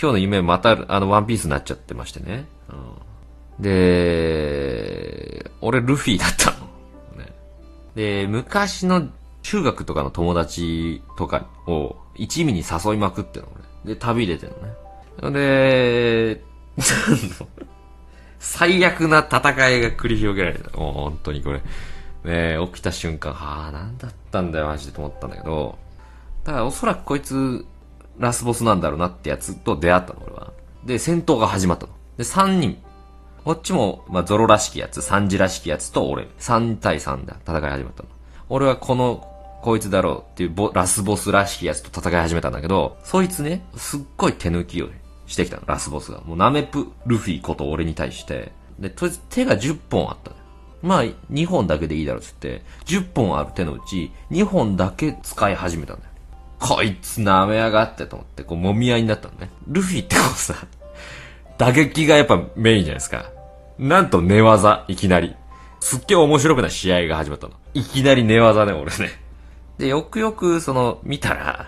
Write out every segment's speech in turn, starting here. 今日の夢またワンピースになっちゃってましてね。うん、で、俺ルフィだったの、ね。で、昔の中学とかの友達とかを一味に誘いまくっての俺。で、旅出てのね。で、最悪な戦いが繰り広げられた。もう本当にこれ。ね、起きた瞬間、ああ、なんだったんだよ、マジでと思ったんだけど、だからおそらくこいつ、ラスボスなんだろうなってやつと出会ったの、俺は。で、戦闘が始まったの。で、3人。こっちも、ゾロらしきやつ、サンジらしきやつと俺、3対3だ。戦い始まったの。俺はこいつだろうっていうラスボスらしきやつと戦い始めたんだけど、そいつね、すっごい手抜きをしてきたの、ラスボスが。もうナメプルフィこと俺に対して。で、とりあえず手が10本あったの。まあ、2本だけでいいだろうって言って、10本ある手のうち、2本だけ使い始めたんだよ。こいつ舐めやがってと思って、こう、揉み合いになったのね。ルフィってこうさ、打撃がやっぱメインじゃないですか。なんと寝技、いきなり。すっげえ面白くない試合が始まったの。いきなり寝技ね、俺ね。で、よくよく、見たら、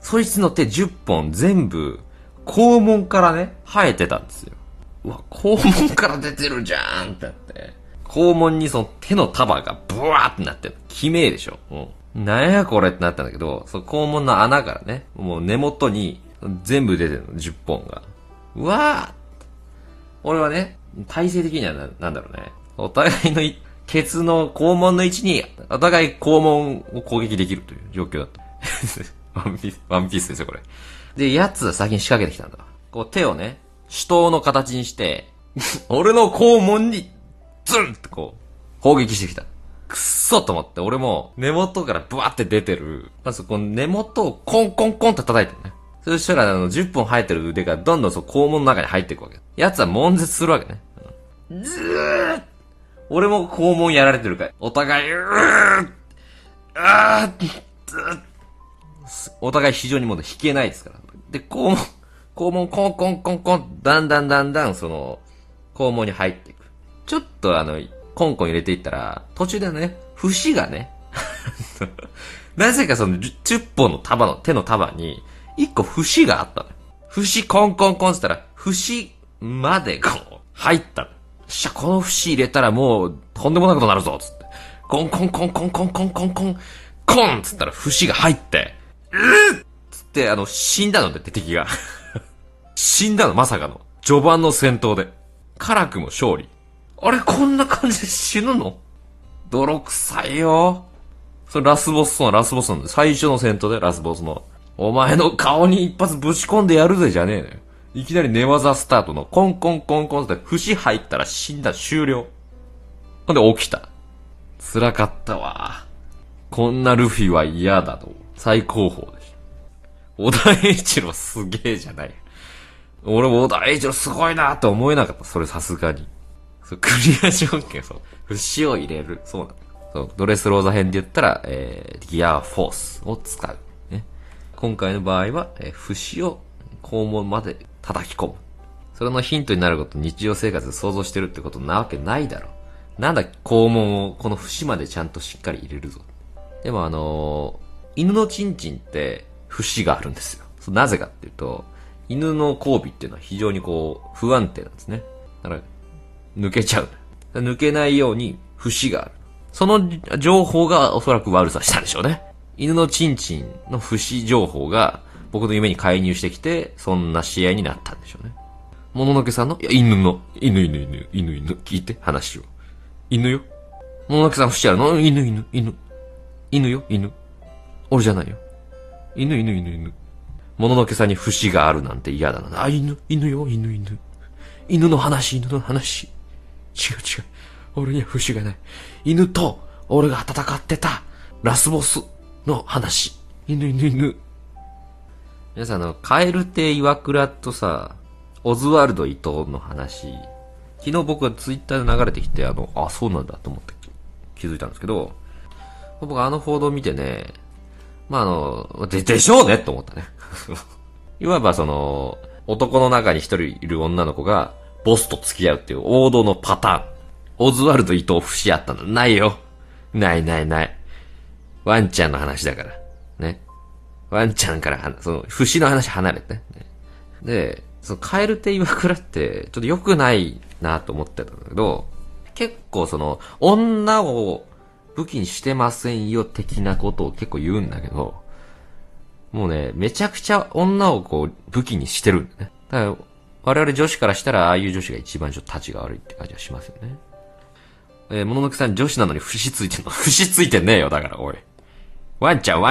そいつの手10本全部、肛門からね、生えてたんですよ。うわ、肛門から出てるじゃーんってなって。肛門にその手の束がブワーってなってる。きめえでしょ。うん。なんやこれってなったんだけど、その肛門の穴からね、もう根元に全部出てるの、10本が。うわー俺はね、体勢的にはなんだろうね。お互いのケツの肛門の位置に、お互い肛門を攻撃できるという状況だった。ワンピースですよ、これ。で、奴は先に仕掛けてきたんだ。こう手をね、手刀の形にして、俺の肛門に、ズンってこう、攻撃してきた。くっそと思って、俺も根元からブワーって出てる。まずこの根元をコンコンコンと叩いてね。そしたら10本生えてる腕がどんどんそう肛門の中に入っていくわけ。奴は悶絶するわけね。ズーッ俺も肛門やられてるから。お互い、お互い非常にもう引けないですから。で、肛門コンコンコンコン、だんだん肛門に入っていく。ちょっとコンコン入れていったら、途中でね、節がね、なぜか10本の手の束に、1個節があったのよ。節コンコンコンって言ったら、節までこう、入ったの。しゃ、この節入れたらもう、とんでもないことになるぞつって。コンコンコンコンコンコンコンコン、コンつったら節が入って、つって、死んだので、敵が。死んだの、まさかの。序盤の戦闘で。辛くも勝利。あれ、こんな感じで死ぬの？泥臭いよ。それラスボスなんで、最初の戦闘でラスボスの。お前の顔に一発ぶち込んでやるぜじゃねえのよ。いきなり寝技スタートのコンコンコンコンって節入ったら死んだ終了。ほんで起きた。辛かったわ。こんなルフィは嫌だと。最高峰でした。小田栄一郎すげえじゃない。俺も小田栄一郎すごいなって思えなかった。それさすがに。クリア条件、節を入れる。そうなの。そう、ドレスローザ編で言ったら、ギアフォースを使う。ね。今回の場合は、節を肛門まで叩き込む。それのヒントになることを日常生活で想像してるってことなわけないだろう。なんだ、肛門をこの節までちゃんとしっかり入れるぞ。でも犬のチンチンって節があるんですよ。なぜかっていうと、犬の交尾っていうのは非常にこう、不安定なんですね。だから抜けちゃう。抜けないように節がある。その情報がおそらく悪さしたんでしょうね。犬のチンチンの節情報が僕の夢に介入してきて、そんな試合になったんでしょうね。もののけさんの、いや、犬、聞いて、話を。犬よ。もののけさん節あるの？犬。犬よ、犬。俺じゃないよ。犬。もののけさんに節があるなんて嫌だな。あ、犬よ。犬の話。違う。俺には節がない。犬と俺が戦ってたラスボスの話。犬。皆さん蛙亭岩倉とさ、オズワルド伊藤の話、昨日僕はツイッターで流れてきて、あ、そうなんだと思って気づいたんですけど、僕報道を見てね、まあ、でしょうねと思ったね。いわば男の中に一人いる女の子が、ボスと付き合うっていう王道のパターン。オズワルド伊藤節あったんだ。ないよ。ない。ワンちゃんの話だから。ね。ワンちゃんから、節の話離れてね。で、そのカエルテイワクラってちょっと良くないなと思ってたんだけど、結構その女を武器にしてませんよ的なことを結構言うんだけど、もうね、めちゃくちゃ女をこう武器にしてるんだね。だから我々女子からしたらああいう女子が一番ちょっと立ちが悪いって感じはしますよね。もののけさん女子なのに節ついてんの？節ついてねえよ、だからおい。ワンちゃん。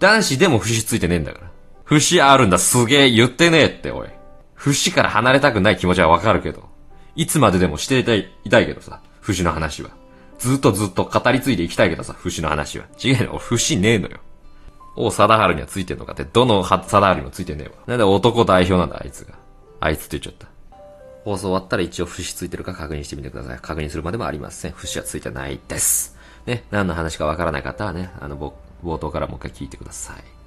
男子でも節ついてねえんだから。節あるんだ、すげえ言ってねえっておい。節から離れたくない気持ちはわかるけど、いつまででもしていたいけどさ、節の話は。ずっと語り継いでいきたいけどさ、節の話は。違うよ、節ねえのよ。王貞治にはついてんのかって、どの貞治にもついてねえわ。なんで男代表なんだ、あいつが。あいつって言っちゃった。放送終わったら一応節ついてるか確認してみてください。確認するまでもありません。節はついてないです。ね、何の話かわからない方はね、冒頭からもう一回聞いてください。